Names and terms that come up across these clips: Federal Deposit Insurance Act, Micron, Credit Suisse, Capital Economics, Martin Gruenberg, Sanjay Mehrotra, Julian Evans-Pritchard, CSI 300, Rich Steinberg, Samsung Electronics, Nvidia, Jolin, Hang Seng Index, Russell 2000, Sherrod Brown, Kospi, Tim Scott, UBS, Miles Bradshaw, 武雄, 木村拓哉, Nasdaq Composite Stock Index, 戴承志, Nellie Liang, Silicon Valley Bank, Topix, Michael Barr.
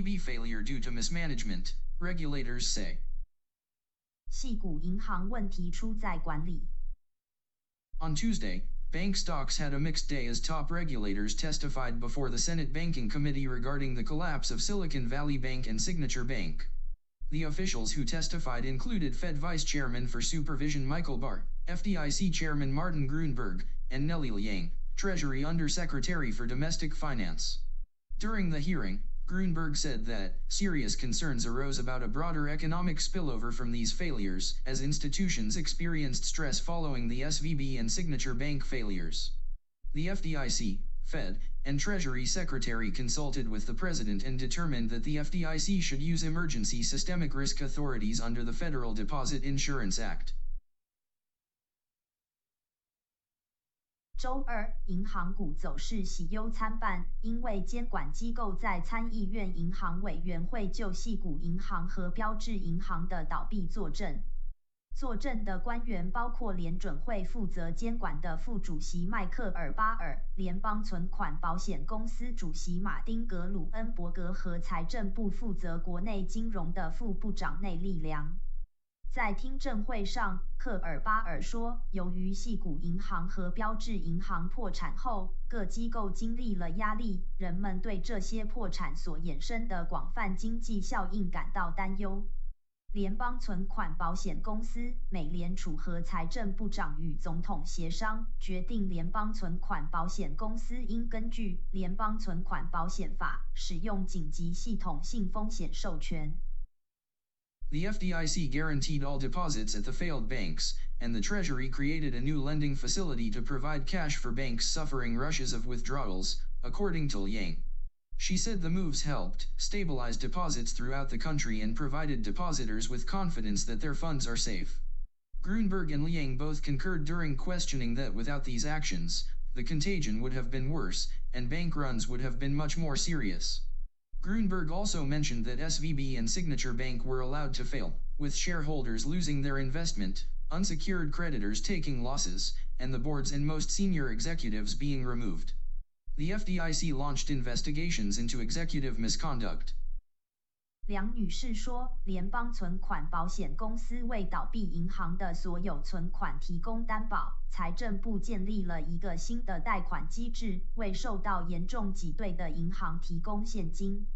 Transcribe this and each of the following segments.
ECB failure due to mismanagement, regulators say. 矽谷银行问题出在管理。 On Tuesday, bank stocks had a mixed day as top regulators testified before the Senate Banking Committee regarding the collapse of Silicon Valley Bank and Signature Bank. The officials who testified included Fed Vice Chairman for Supervision Michael Barr, FDIC Chairman Martin Gruenberg, and Nellie Liang, Treasury Undersecretary for Domestic Finance. During the hearing, Gruenberg said that serious concerns arose about a broader economic spillover from these failures, as institutions experienced stress following the SVB and Signature Bank failures. The FDIC, Fed, and Treasury Secretary consulted with the President and determined that the FDIC should use emergency systemic risk authorities under the Federal Deposit Insurance Act. 周二，银行股走势喜忧参半，因为监管机构在参议院银行委员会就矽谷银行和标致银行的倒闭作证。作证的官员包括联准会负责监管的副主席迈克尔·巴尔、联邦存款保险公司主席马丁·格鲁恩伯格和财政部负责国内金融的副部长内利良。 在听证会上，克尔巴尔说，由于矽谷银行和标致银行破产后，各机构经历了压力，人们对这些破产所衍生的广泛经济效应感到担忧。联邦存款保险公司、美联储和财政部长与总统协商，决定联邦存款保险公司应根据《联邦存款保险法》使用紧急系统性风险授权。 The FDIC guaranteed all deposits at the failed banks, and the Treasury created a new lending facility to provide cash for banks suffering rushes of withdrawals, according to Liang. She said the moves helped stabilize deposits throughout the country and provided depositors with confidence that their funds are safe. Gruenberg and Liang both concurred during questioning that without these actions, the contagion would have been worse, and bank runs would have been much more serious. Gruenberg also mentioned that SVB and Signature Bank were allowed to fail, with shareholders losing their investment, unsecured creditors taking losses, and the boards and most senior executives being removed. The FDIC launched investigations into executive misconduct. 梁女士说，联邦存款保险公司为倒闭银行的所有存款提供担保。财政部建立了一个新的贷款机制，为受到严重挤兑的银行提供现金。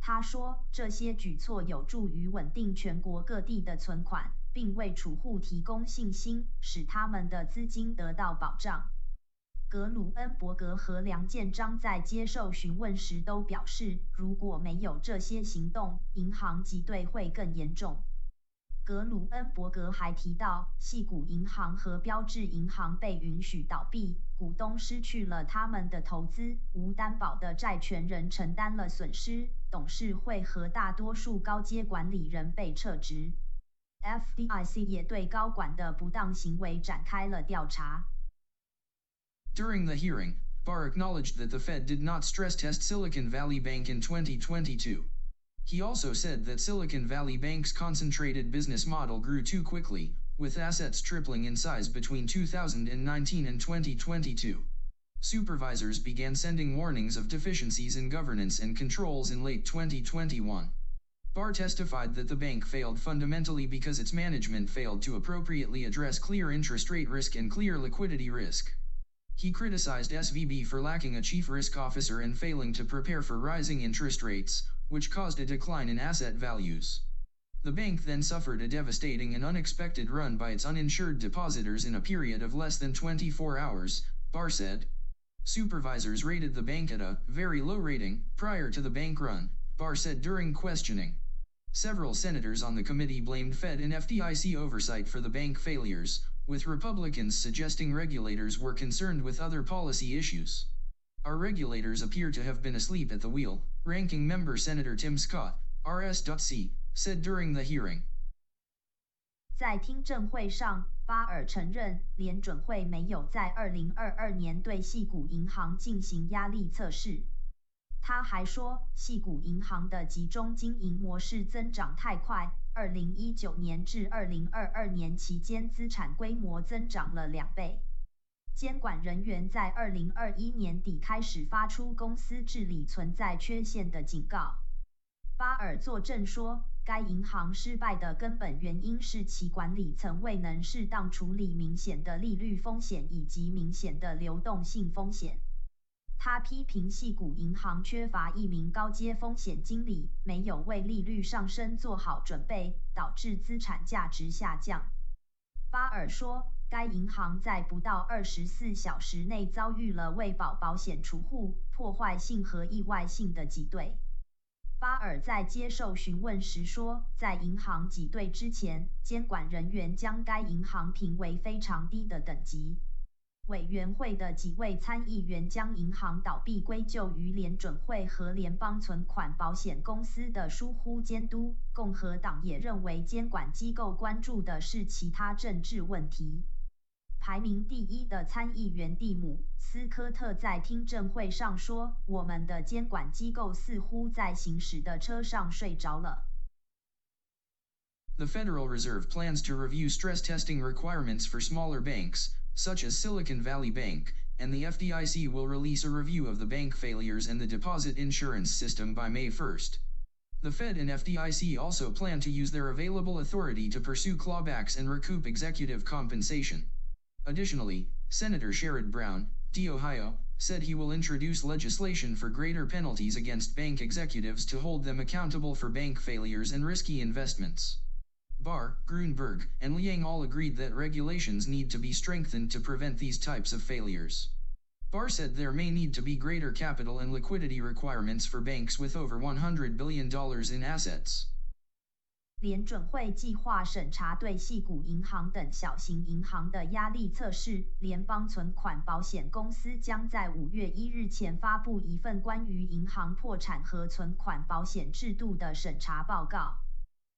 她说，这些举措有助于稳定全国各地的存款，并为储户提供信心，使他们的资金得到保障。 格鲁恩伯格和梁建章在接受询问时都表示，如果没有这些行动，银行挤兑会更严重。格鲁恩伯格还提到，矽谷银行和标致银行被允许倒闭，股东失去了他们的投资，无担保的债权人承担了损失，董事会和大多数高阶管理人被撤职。FDIC 也对高管的不当行为展开了调查。 During the hearing, Barr acknowledged that the Fed did not stress test Silicon Valley Bank in 2022. He also said that Silicon Valley Bank's concentrated business model grew too quickly, with assets tripling in size between 2019 and 2022. Supervisors began sending warnings of deficiencies in governance and controls in late 2021. Barr testified that the bank failed fundamentally because its management failed to appropriately address clear interest rate risk and clear liquidity risk. He criticized SVB for lacking a chief risk officer and failing to prepare for rising interest rates, which caused a decline in asset values. The bank then suffered a devastating and unexpected run by its uninsured depositors in a period of less than 24 hours, Barr said. Supervisors rated the bank at a very low rating prior to the bank run, Barr said during questioning. Several senators on the committee blamed Fed and FDIC oversight for the bank failures, with Republicans suggesting regulators were concerned with other policy issues. Our regulators appear to have been asleep at the wheel, ranking member Senator Tim Scott, RS.C., said during the hearing. 在听证会上，巴尔承认联准会没有在2022年对矽谷银行进行压力测试。 他还说，矽谷银行的集中经营模式增长太快， 2019年至2022年期间资产规模增长了2倍。监管人员在2021年底开始发出公司治理存在缺陷的警告。巴尔作证说，该银行失败的根本原因是其管理层未能适当处理明显的利率风险以及明显的流动性风险。他批评矽谷银行缺乏一名高阶风险经理，没有为利率上升做好准备，导致资产价值下降。巴尔说，该银行在不到24小时内遭遇了卫保保险储户、破坏性和意外性的挤兑。 巴尔在接受询问时说，在银行挤兑之前，监管人员将该银行评为非常低的等级。委员会的几位参议员将银行倒闭归咎于联准会和联邦存款保险公司的疏忽监督。共和党也认为监管机构关注的是其他政治问题。 排名第一的参议员蒂姆·斯科特在听证会上说：“我们的监管机构似乎在行驶的车上睡着了。” The Federal Reserve plans to review stress testing requirements for smaller banks, such as Silicon Valley Bank, and the FDIC will release a review of the bank failures and the deposit insurance system by May 1st. The Fed and FDIC also plan to use their available authority to pursue clawbacks and recoup executive compensation. Additionally, Senator Sherrod Brown, Ohio, said he will introduce legislation for greater penalties against bank executives to hold them accountable for bank failures and risky investments. Barr, Gruenberg, and Liang all agreed that regulations need to be strengthened to prevent these types of failures. Barr said there may need to be greater capital and liquidity requirements for banks with over $100 billion in assets. 联准会计划审查对矽谷银行等小型银行的压力测试。联邦存款保险公司将在5月1日前发布一份关于银行破产和存款保险制度的审查报告。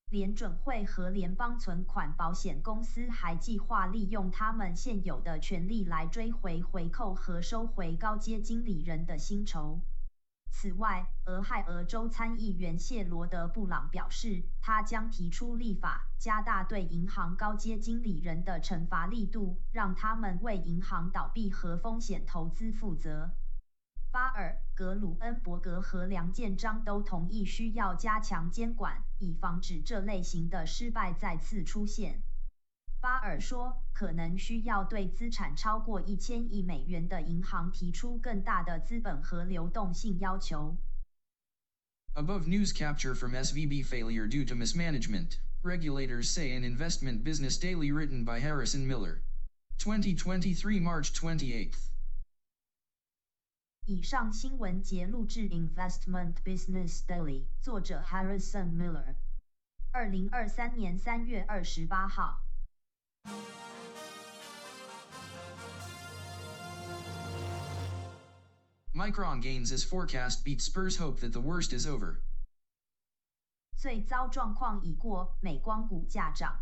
联准会和联邦存款保险公司还计划利用他们现有的权利来追回回扣和收回高阶经理人的薪酬。 此外，俄亥俄州参议员谢罗德·布朗表示，他将提出立法，加大对银行高阶经理人的惩罚力度，让他们为银行倒闭和风险投资负责。巴尔、格鲁恩伯格和梁建章都同意需要加强监管，以防止这类型的失败再次出现。 巴尔说，可能需要对资产超过1000亿美元的银行提出更大的资本和流动性要求。Above news capture from SVB failure due to mismanagement, regulators say in Investment Business Daily written by Harrison Miller. 2023 March 28. 以上新闻节录至 Investment Business Daily， 作者 Harrison Miller， 2023年3月28号。 Micron gains as forecast beats Spurs hope that the worst is over. 最糟状况已过，美光股价涨。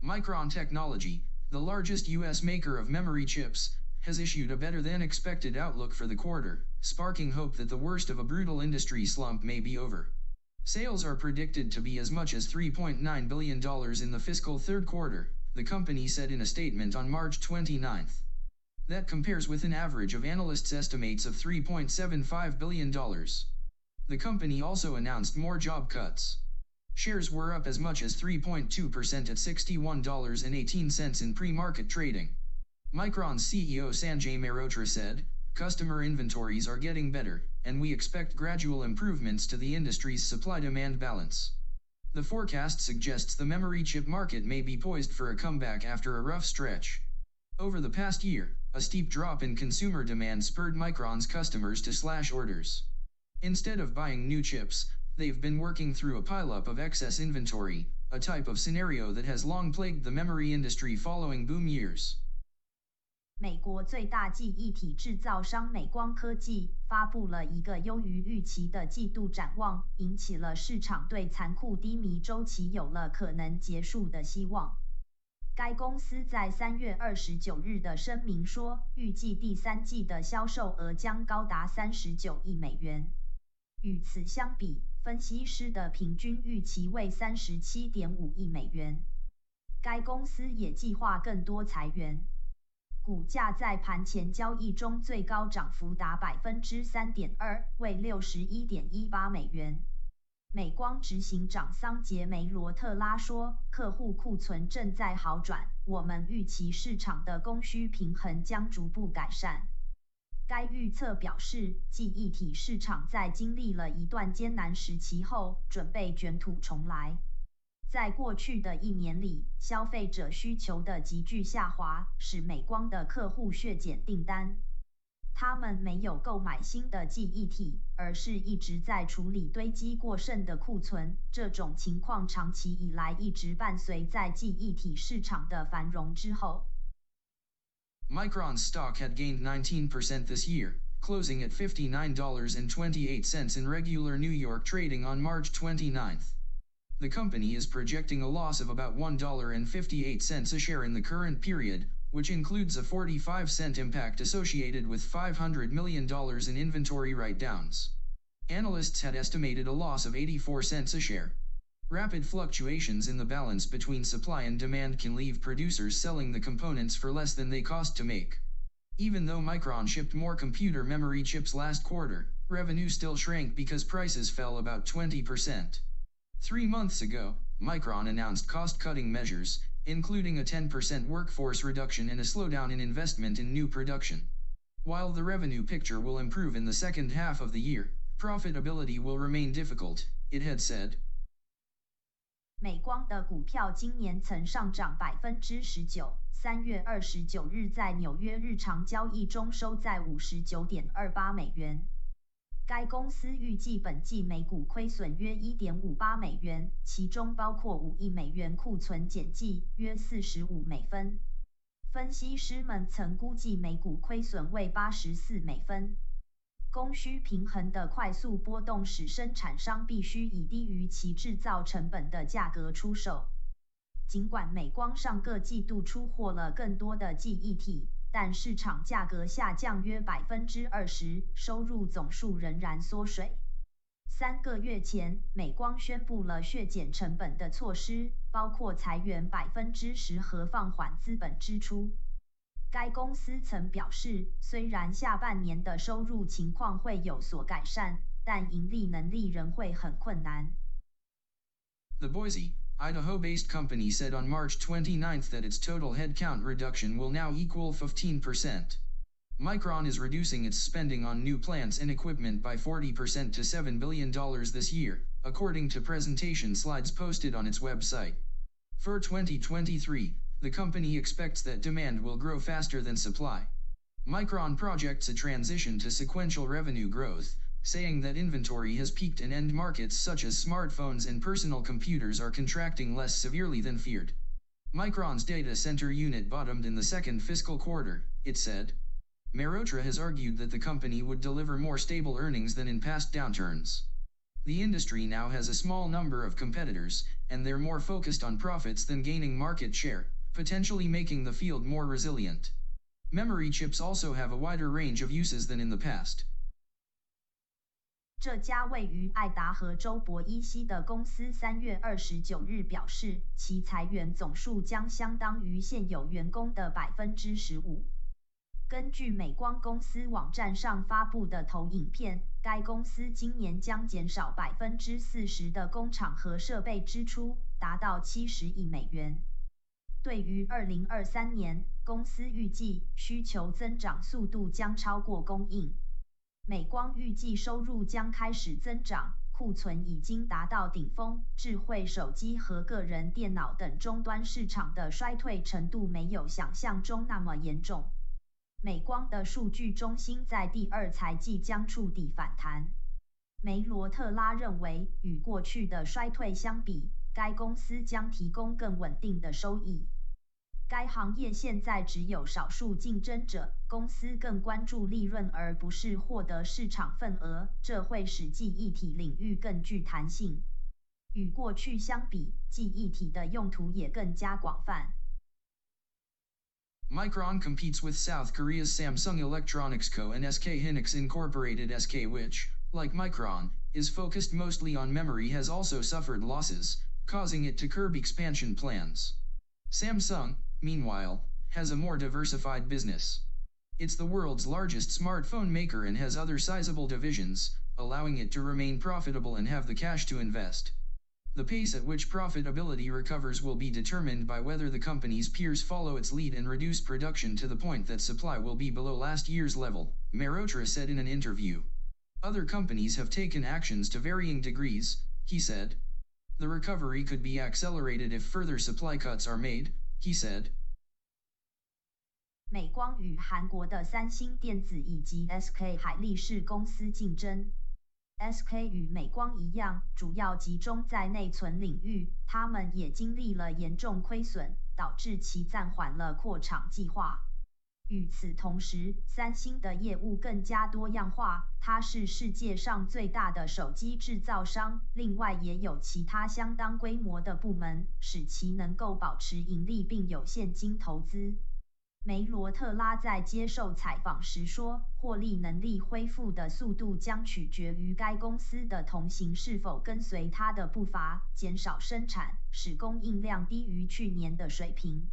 Micron Technology, the largest U.S. maker of memory chips, has issued a better-than-expected outlook for the quarter, sparking hope that the worst of a brutal industry slump may be over. Sales are predicted to be as much as $3.9 billion in the fiscal third quarter, the company said in a statement on March 29. That compares with an average of analysts' estimates of $3.75 billion. The company also announced more job cuts. Shares were up as much as 3.2% at $61.18 in pre-market trading. Micron's CEO Sanjay Mehrotra said, "Customer inventories are getting better, and we expect gradual improvements to the industry's supply-demand balance. The forecast suggests the memory chip market may be poised for a comeback after a rough stretch. Over the past year, a steep drop in consumer demand spurred Micron's customers to slash orders. Instead of buying new chips, they've been working through a pileup of excess inventory, a type of scenario that has long plagued the memory industry following boom years." 美国最大记忆体制造商美光科技发布了一个优于预期的季度展望，引起了市场对残酷低迷周期有了可能结束的希望。该公司在3月29日的声明说，预计第三季的销售额将高达39亿美元。与此相比，分析师的平均预期为 37.5 亿美元。该公司也计划更多裁员。 股价在盘前交易中最高涨幅达 3.2%， 为 61.18 美元。美光执行长桑杰·梅罗特拉说，客户库存正在好转，我们预期市场的供需平衡将逐步改善。该预测表示，记忆体市场在经历了一段艰难时期后，准备卷土重来。在过去的一年里，消费者需求的急剧下滑，使美光的客户削减订单。 他们没有购买新的记忆体，而是一直在处理堆积过剩的库存。这种情况长期以来一直伴随在记忆体市场的繁荣之后。Micron's stock had gained 19% this year, closing at $59.28 in regular New York trading on March 29th. The company is projecting a loss of about $1.58 a share in the current period, which includes a 45-cent impact associated with $500 million in inventory write-downs. Analysts had estimated a loss of 84 cents a share. Rapid fluctuations in the balance between supply and demand can leave producers selling the components for less than they cost to make. Even though Micron shipped more computer memory chips last quarter, revenue still shrank because prices fell about 20%. 3 months ago, Micron announced cost-cutting measures, including a 10% workforce reduction and a slowdown in investment in new production. While the revenue picture will improve in the second half of the year, profitability will remain difficult, it had said. 美光的股票今年曾上涨 19%。3月29日在纽约日常交易中收在 59.28 美元。该公司预计本季每股亏损约 1.58 美元，其中包括5亿美元库存减记，约45美分。分析师们曾估计每股亏损为84美分。供需平衡的快速波动使生产商必须以低于其制造成本的价格出售。尽管美光上个季度出货了更多的记忆体， 但市场价格下降约 20%， 收入总数仍然缩水。3个月前，美光宣布了削减成本的措施，包括裁员 10% 和放缓资本支出。该公司曾表示，虽然下半年的收入情况会有所改善，但盈利能力仍会很困难。The Boise, Idaho-based company said on March 29th that its total headcount reduction will now equal 15%. Micron is reducing its spending on new plants and equipment by 40% to $7 billion this year, according to presentation slides posted on its website. For 2023, the company expects that demand will grow faster than supply. Micron projects a transition to sequential revenue growth, saying that inventory has peaked and end markets such as smartphones and personal computers are contracting less severely than feared. Micron's data center unit bottomed in the second fiscal quarter, it said. Mehrotra has argued that the company would deliver more stable earnings than in past downturns. The industry now has a small number of competitors, and they're more focused on profits than gaining market share, potentially making the field more resilient. Memory chips also have a wider range of uses than in the past. 这家位于爱达荷州博伊西的公司3月29日表示，其裁员总数将相当于现有员工的 15%。根据美光公司网站上发布的投影片，该公司今年将减少 40% 的工厂和设备支出，达到70亿美元。对于2023年，公司预计需求增长速度将超过供应。 美光预计收入将开始增长，库存已经达到顶峰，智慧手机和个人电脑等终端市场的衰退程度没有想象中那么严重。美光的数据中心在第2财季将触底反弹。梅罗特拉认为，与过去的衰退相比，该公司将提供更稳定的收益。 该行业现在只有少数竞争者，公司更关注利润而不是获得市场份额，这会使记忆体领域更具弹性。与过去相比，记忆体的用途也更加广泛。Micron competes with South Korea's Samsung Electronics Co. and SK Hynix Incorporated. SK, which, like Micron, is focused mostly on memory, has also suffered losses, causing it to curb expansion plans. Samsung, meanwhile, has a more diversified business. It's the world's largest smartphone maker and has other sizable divisions, allowing it to remain profitable and have the cash to invest. The pace at which profitability recovers will be determined by whether the company's peers follow its lead and reduce production to the point that supply will be below last year's level, Mehrotra said in an interview. Other companies have taken actions to varying degrees, he said. The recovery could be accelerated if further supply cuts are made, he said. 美光与韩国的三星电子以及 SK 海力士公司竞争。 SK 与美光一样，主要集中在内存领域，他们也经历了严重亏损，导致其暂缓了扩厂计划。与此同时，三星的业务更加多样化，它是世界上最大的手机制造商，另外也有其他相当规模的部门，使其能够保持盈利并有现金投资。 梅罗特拉在接受采访时说，获利能力恢复的速度将取决于该公司的同行是否跟随它的步伐，减少生产，使供应量低于去年的水平。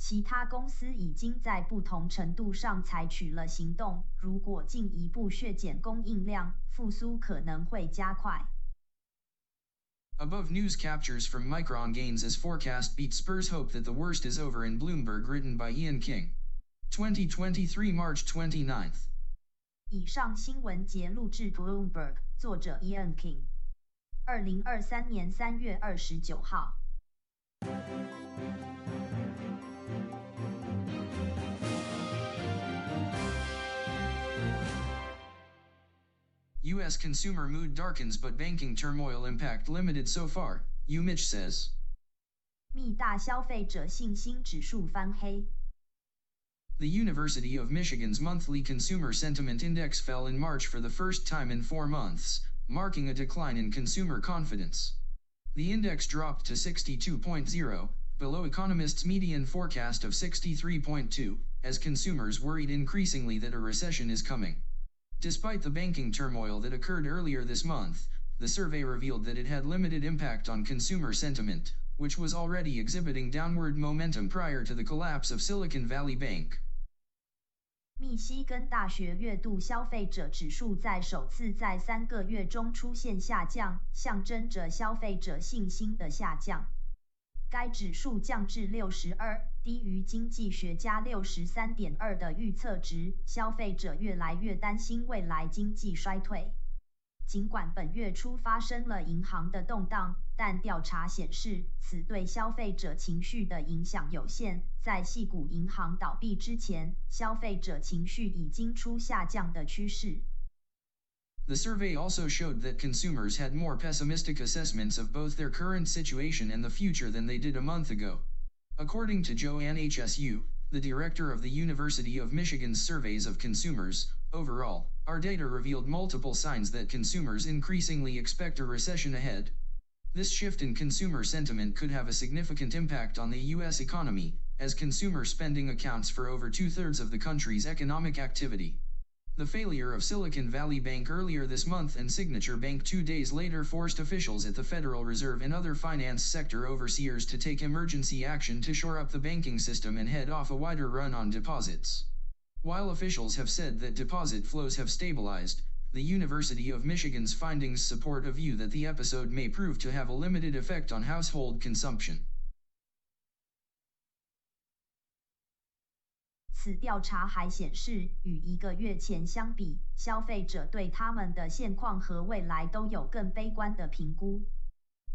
其他公司已经在不同程度上采取了行动，如果进一步削减供应量，复苏可能会加快。 Above news captures from Micron gains as forecast beat spurs hope that the worst is over in Bloomberg written by Ian King. 2023 March 29th. 以上新闻节录至 Bloomberg， 作者 Ian King。2023年3月29号。U.S. consumer mood darkens but banking turmoil impact limited so far, Umich says. 密大消费者信心指数翻黑。 The University of Michigan's monthly consumer sentiment index fell in March for the first time in 4 months, marking a decline in consumer confidence. The index dropped to 62.0, below economists' median forecast of 63.2, as consumers worried increasingly that a recession is coming. Despite the banking turmoil that occurred earlier this month, the survey revealed that it had limited impact on consumer sentiment, which was already exhibiting downward momentum prior to the collapse of Silicon Valley Bank. 密西根大学月度消费者指数在首次在3个月中出现下降，象征着消费者信心的下降。该指数降至62，低于经济学家 63.2 的预测值。消费者越来越担心未来经济衰退。尽管本月初发生了银行的动荡，但调查显示此对消费者情绪的影响有限。在矽谷银行倒闭之前，消费者情绪已经出下降的趋势。 The survey also showed that consumers had more pessimistic assessments of both their current situation and the future than they did a month ago. According to Joanne Hsu, the director of the University of Michigan's surveys of consumers, overall, our data revealed multiple signs that consumers increasingly expect a recession ahead. This shift in consumer sentiment could have a significant impact on the U.S. economy, as consumer spending accounts for over 2/3 of the country's economic activity. The failure of Silicon Valley Bank earlier this month and Signature Bank 2 days later forced officials at the Federal Reserve and other finance sector overseers to take emergency action to shore up the banking system and head off a wider run on deposits. While officials have said that deposit flows have stabilized, the University of Michigan's findings support a view that the episode may prove to have a limited effect on household consumption. 此调查还显示，与1个月前相比，消费者对他们的现况和未来都有更悲观的评估。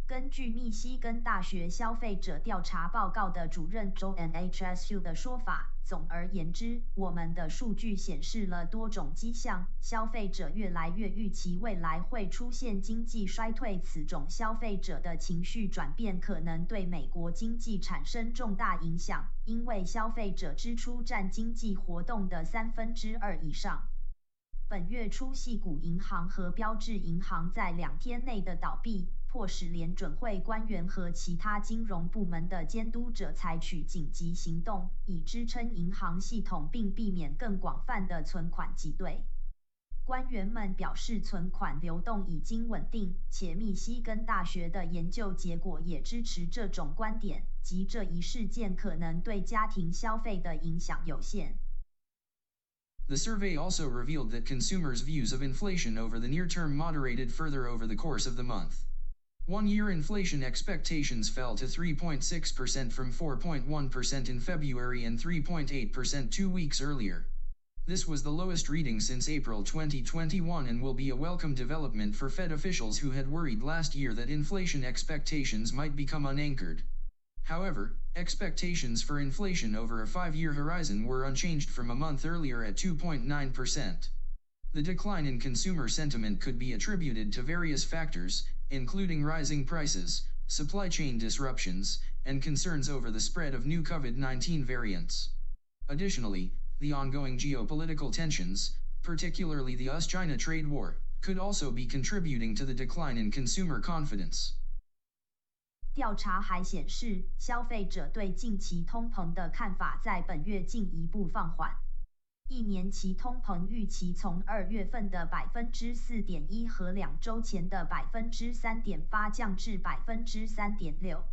根据密西根大学消费者调查报告的主任 Joanne Hsu 的说法，总而言之，我们的数据显示了多种迹象：消费者越来越预期未来会出现经济衰退，此种消费者的情绪转变可能对美国经济产生重大影响，因为消费者支出占经济活动的2/3以上。 本月初，矽谷银行和标致银行在2天内的倒闭，迫使联准会官员和其他金融部门的监督者采取紧急行动，以支撑银行系统并避免更广泛的存款挤兑。官员们表示，存款流动已经稳定，且密西根大学的研究结果也支持这种观点，即这一事件可能对家庭消费的影响有限。The survey also revealed that consumers' views of inflation over the near term moderated further over the course of the month. One-year inflation expectations fell to 3.6% from 4.1% in February and 3.8% 2 weeks earlier. This was the lowest reading since April 2021 and will be a welcome development for Fed officials who had worried last year that inflation expectations might become unanchored. However, expectations for inflation over a 5-year horizon were unchanged from a month earlier at 2.9%. The decline in consumer sentiment could be attributed to various factors, including rising prices, supply chain disruptions, and concerns over the spread of new COVID-19 variants. Additionally, the ongoing geopolitical tensions, particularly the US-China trade war, could also be contributing to the decline in consumer confidence. 调查还显示，消费者对近期通膨的看法在本月进一步放缓。一年期通膨预期从2月份的 4.1% 和2周前的 3.8% 降至 3.6%，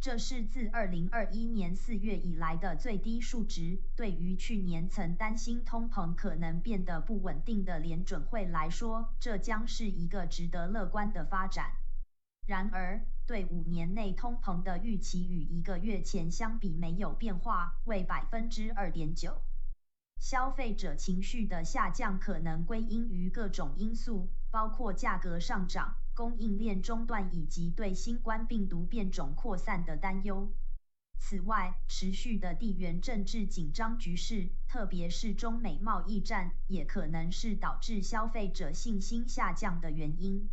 这是自2021年4月以来的最低数值。对于去年曾担心通膨可能变得不稳定的联准会来说，这将是一个值得乐观的发展。然而， 对5年内通膨的预期与1个月前相比没有变化，为 2.9%。消费者情绪的下降可能归因于各种因素，包括价格上涨、供应链中断以及对新冠病毒变种扩散的担忧。此外，持续的地缘政治紧张局势，特别是中美贸易战，也可能是导致消费者信心下降的原因。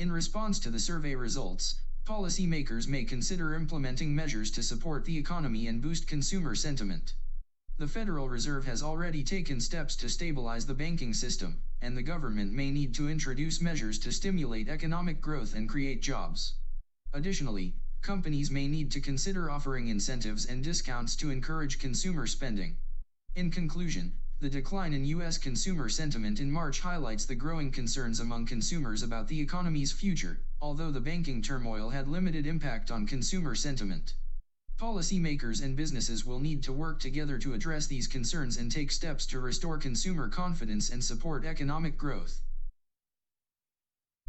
In response to the survey results, policymakers may consider implementing measures to support the economy and boost consumer sentiment. The Federal Reserve has already taken steps to stabilize the banking system, and the government may need to introduce measures to stimulate economic growth and create jobs. Additionally, companies may need to consider offering incentives and discounts to encourage consumer spending. In conclusion, the decline in U.S. consumer sentiment in March highlights the growing concerns among consumers about the economy's future, although the banking turmoil had limited impact on consumer sentiment. Policymakers and businesses will need to work together to address these concerns and take steps to restore consumer confidence and support economic growth.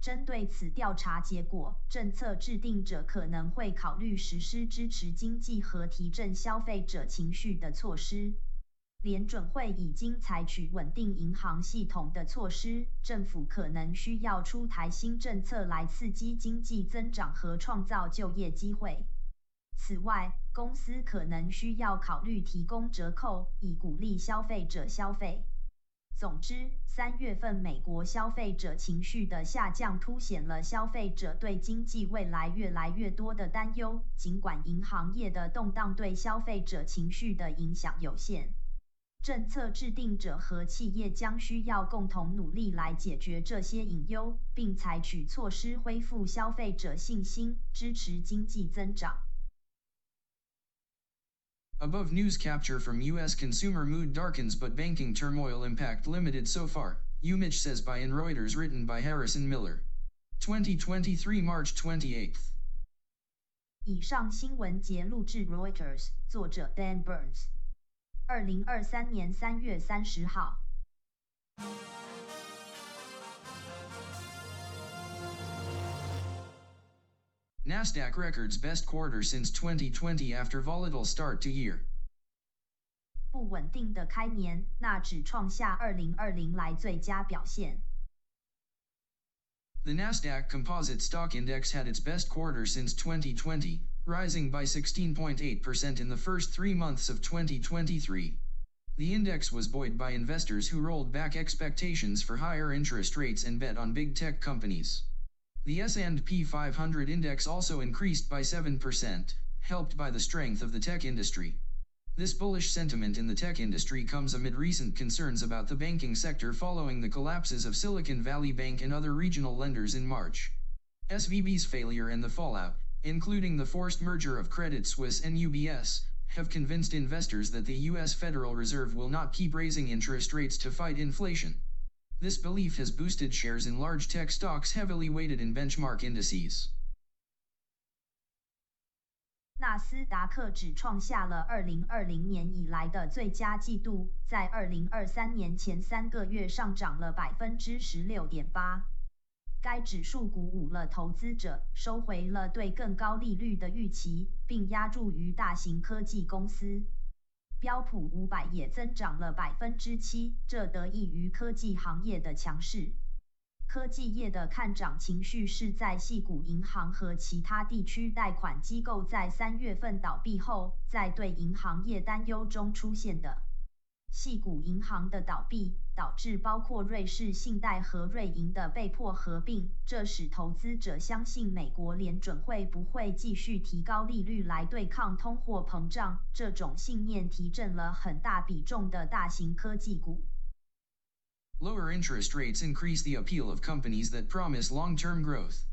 针对此调查结果，政策制定者可能会考虑实施支持经济和提振消费者情绪的措施。 联准会已经采取稳定银行系统的措施，政府可能需要出台新政策来刺激经济增长和创造就业机会。此外，公司可能需要考虑提供折扣，以鼓励消费者消费。总之，3月份美国消费者情绪的下降凸显了消费者对经济未来越来越多的担忧，尽管银行业的动荡对消费者情绪的影响有限。 政策制定者和企业将需要共同努力来解决这些隐忧，并采取措施恢复消费者信心，支持经济增长。Above news capture from U.S. consumer mood darkens, but banking turmoil impact limited so far. Umich says by in Reuters, written by Harrison Miller. 2023 March 28th. 以上新闻节录自 Reuters， 作者 Dan Burns。 2023年3月30号。Nasdaq records best quarter since 2020 after volatile start to year。不稳定的开年，纳指创下2020来最佳表现。The Nasdaq Composite Stock Index had its best quarter since 2020. Rising by 16.8% in the first 3 months of 2023. The index was buoyed by investors who rolled back expectations for higher interest rates and bet on big tech companies. The S&P 500 index also increased by 7%, helped by the strength of the tech industry. This bullish sentiment in the tech industry comes amid recent concerns about the banking sector following the collapses of Silicon Valley Bank and other regional lenders in March. SVB's failure and the fallout, including the forced merger of Credit Suisse and UBS, have convinced investors that the U.S. Federal Reserve will not keep raising interest rates to fight inflation. This belief has boosted shares in large tech stocks heavily weighted in benchmark indices. 纳斯达克指创下了2020年以来的最佳季度，在2023年前3个月上涨了 16.8%。 该指数鼓舞了投资者，收回了对更高利率的预期，并押注于大型科技公司。标普500也增长了 7%， 这得益于科技行业的强势。 科技业的看涨情绪是在矽谷银行和其他地区贷款机构在3月份倒闭后，在对银行业担忧中出现的。矽谷银行的倒闭导致包括瑞士信贷和瑞银的被迫合并，这使投资者相信美国联准会不会继续提高利率来对抗通货膨胀。这种信念提振了很大比重的大型科技股。 Lower interest rates increase the appeal of companies that promise long-term growth.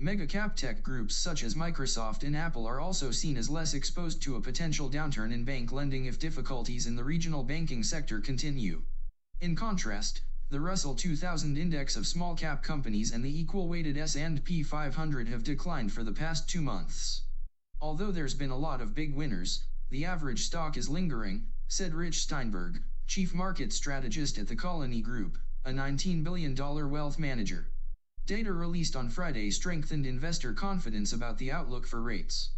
Mega-cap tech groups such as Microsoft and Apple are also seen as less exposed to a potential downturn in bank lending if difficulties in the regional banking sector continue. In contrast, the Russell 2000 index of small-cap companies and the equal-weighted S&P 500 have declined for the past 2 months. Although there's been a lot of big winners, the average stock is lingering, said Rich Steinberg, Chief Market Strategist at the Colony Group, a $19 billion wealth manager. Data released on Friday strengthened investor confidence about the outlook for rates.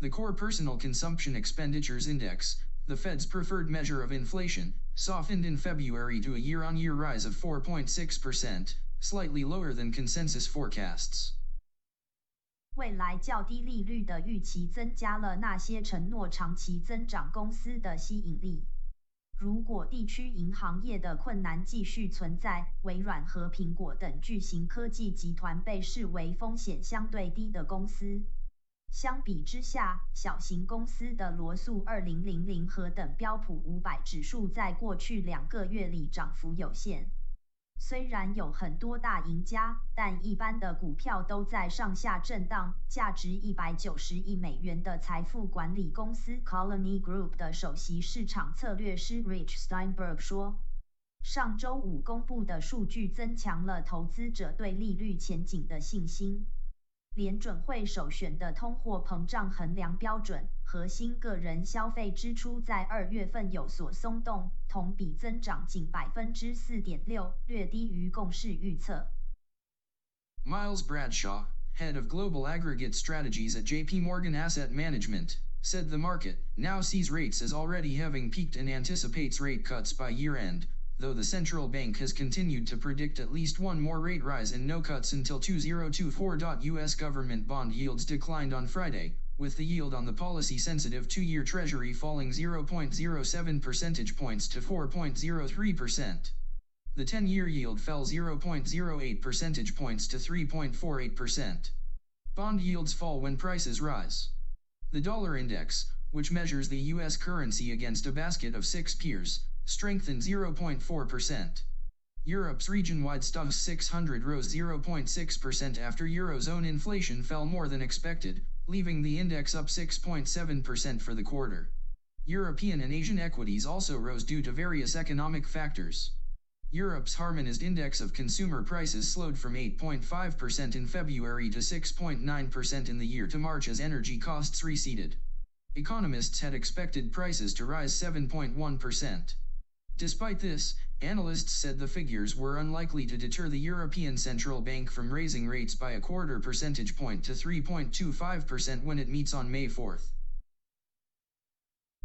The Core Personal Consumption Expenditures Index, the Fed's preferred measure of inflation, softened in February to a year-on-year rise of 4.6%, slightly lower than consensus forecasts. 未来较低利率的预期增加了那些承诺长期增长公司的吸引力。 如果地区银行业的困难继续存在，微软和苹果等巨型科技集团被视为风险相对低的公司。相比之下，小型公司的罗素2000和等标普500指数在过去2个月里涨幅有限。虽然有很多大赢家，但一般的股票都在上下震荡。价值190亿美元的财富管理公司 Colony Group 的首席市场策略师 Rich Steinberg 说，上周5公布的数据增强了投资者对利率前景的信心。联准会首选的通货膨胀衡量标准，核心个人消费支出在2月份有所松动。 同比增长仅 4.6%， 略低于共识预测。Miles Bradshaw, head of global aggregate strategies at J.P. Morgan Asset Management, said the market now sees rates as already having peaked and anticipates rate cuts by year-end, though the central bank has continued to predict at least one more rate rise and no cuts until 2024. U.S. government bond yields declined on Friday, with the yield on the policy-sensitive 2-year Treasury falling 0.07 percentage points to 4.03%. The 10-year yield fell 0.08 percentage points to 3.48%. Bond yields fall when prices rise. The dollar index, which measures the U.S. currency against a basket of 6 peers, strengthened 0.4%. Europe's region-wide STOXX 600 rose 0.6% after Eurozone inflation fell more than expected, leaving the index up 6.7% for the quarter. European and Asian equities also rose due to various economic factors. Europe's harmonized index of consumer prices slowed from 8.5% in February to 6.9% in the year to March as energy costs receded. Economists had expected prices to rise 7.1%. Despite this, analysts said the figures were unlikely to deter the European Central Bank from raising rates by a quarter percentage point to 3.25% when it meets on May 4th.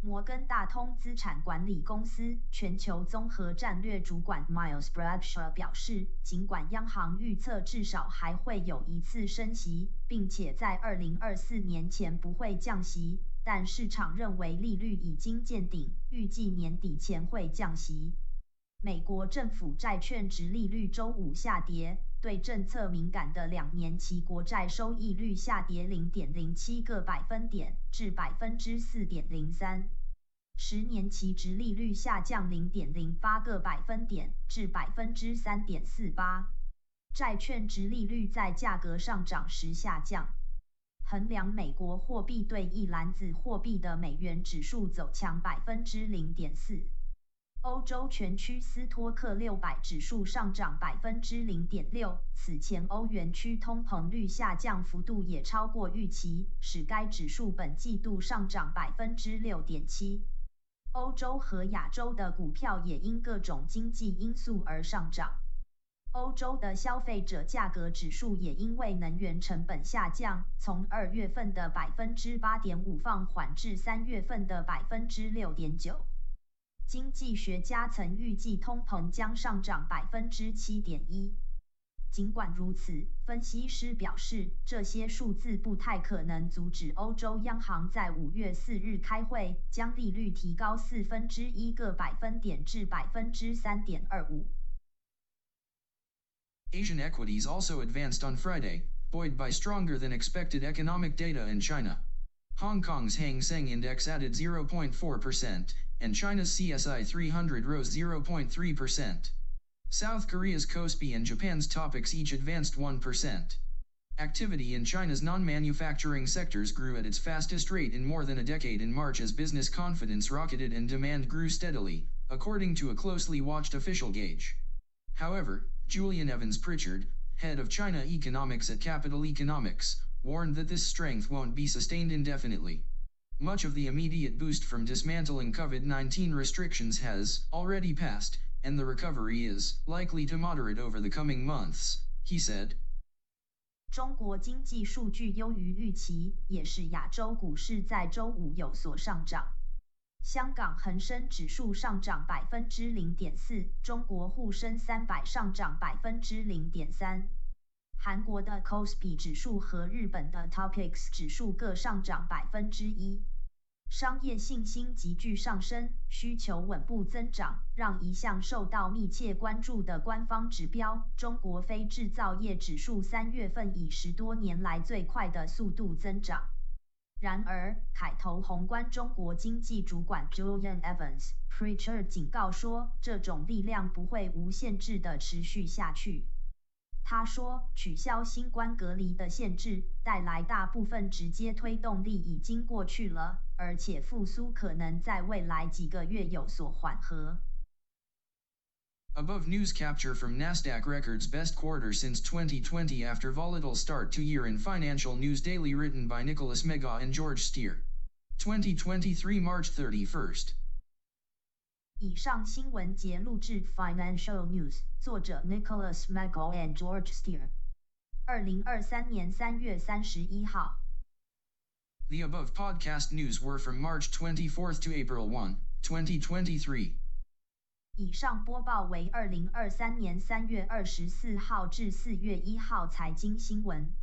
摩根大通资产管理公司全球综合战略主管 Miles Bradshaw 表示，尽管央行预测至少还会有1次升息，并且在2024年前不会降息。 但市场认为利率已经见顶，预计年底前会降息。美国政府债券殖利率周5下跌，对政策敏感的2年期国债收益率下跌 0.07 个百分点至 4.03%， 10年期殖利率下降 0.08 个百分点至 3.48%， 债券殖利率在价格上涨时下降。 衡量美国货币对一篮子货币的美元指数走强 0.4%。欧洲全区斯托克600指数上涨 0.6%， 此前欧元区通膨率下降幅度也超过预期，使该指数本季度上涨 6.7%。 欧洲和亚洲的股票也因各种经济因素而上涨。欧洲的消费者价格指数也因为能源成本下降，从2月份的 8.5% 放缓至3月份的 6.9%。 经济学家曾预计通膨将上涨 7.1%。 尽管如此，分析师表示，这些数字不太可能阻止欧洲央行在5月4日开会，将利率提高0.25个百分点至 3.25%。 Asian equities also advanced on Friday, buoyed by stronger than expected economic data in China. Hong Kong's Hang Seng Index added 0.4%, and China's CSI 300 rose 0.3%. South Korea's Kospi and Japan's Topix each advanced 1%. Activity in China's non-manufacturing sectors grew at its fastest rate in more than a decade in March as business confidence rocketed and demand grew steadily, according to a closely watched official gauge. However, Julian Evans-Pritchard, head of China economics at Capital Economics, warned that this strength won't be sustained indefinitely. Much of the immediate boost from dismantling COVID-19 restrictions has already passed, and the recovery is likely to moderate over the coming months, he said. 中国经济数据优于预期，也使亚洲股市在周五有所上涨。香港恒生指数上涨 0.4%， 中国沪深300上涨 0.3%。 韩国的 Kospi 指数和日本的 Topix 指数各上涨 1%。 商业信心急剧上升，需求稳步增长，让一项受到密切关注的官方指标——中国非制造业指数3月份以10多年来最快的速度增长。然而，凯投宏观中国经济主管 Julian Evans-Pritchard 警告说，这种力量不会无限制地持续下去。 他说，取消新冠隔离的限制带来大部分直接推动力已经过去了，而且复苏可能在未来几个月有所缓和。Above news capture from Nasdaq records best quarter since 2020 after volatile start to year in Financial News Daily, written by Nicholas Mega and George Steer. 2023 March 31st. 以上新闻节录制 Financial News， 作者 Nicholas Michael and George Steer， 2023年3月31号。 The above podcast news were from March 24th to April 1, 2023。 以上播报为2023年3月24号至4月1号财经新闻。